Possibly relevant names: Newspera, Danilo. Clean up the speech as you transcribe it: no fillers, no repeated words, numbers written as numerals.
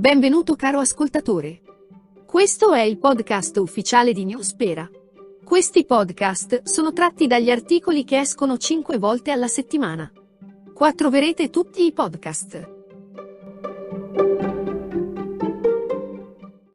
Benvenuto caro ascoltatore. Questo è il podcast ufficiale di Newspera. Questi podcast sono tratti dagli articoli che escono 5 volte alla settimana. Qua troverete tutti i podcast.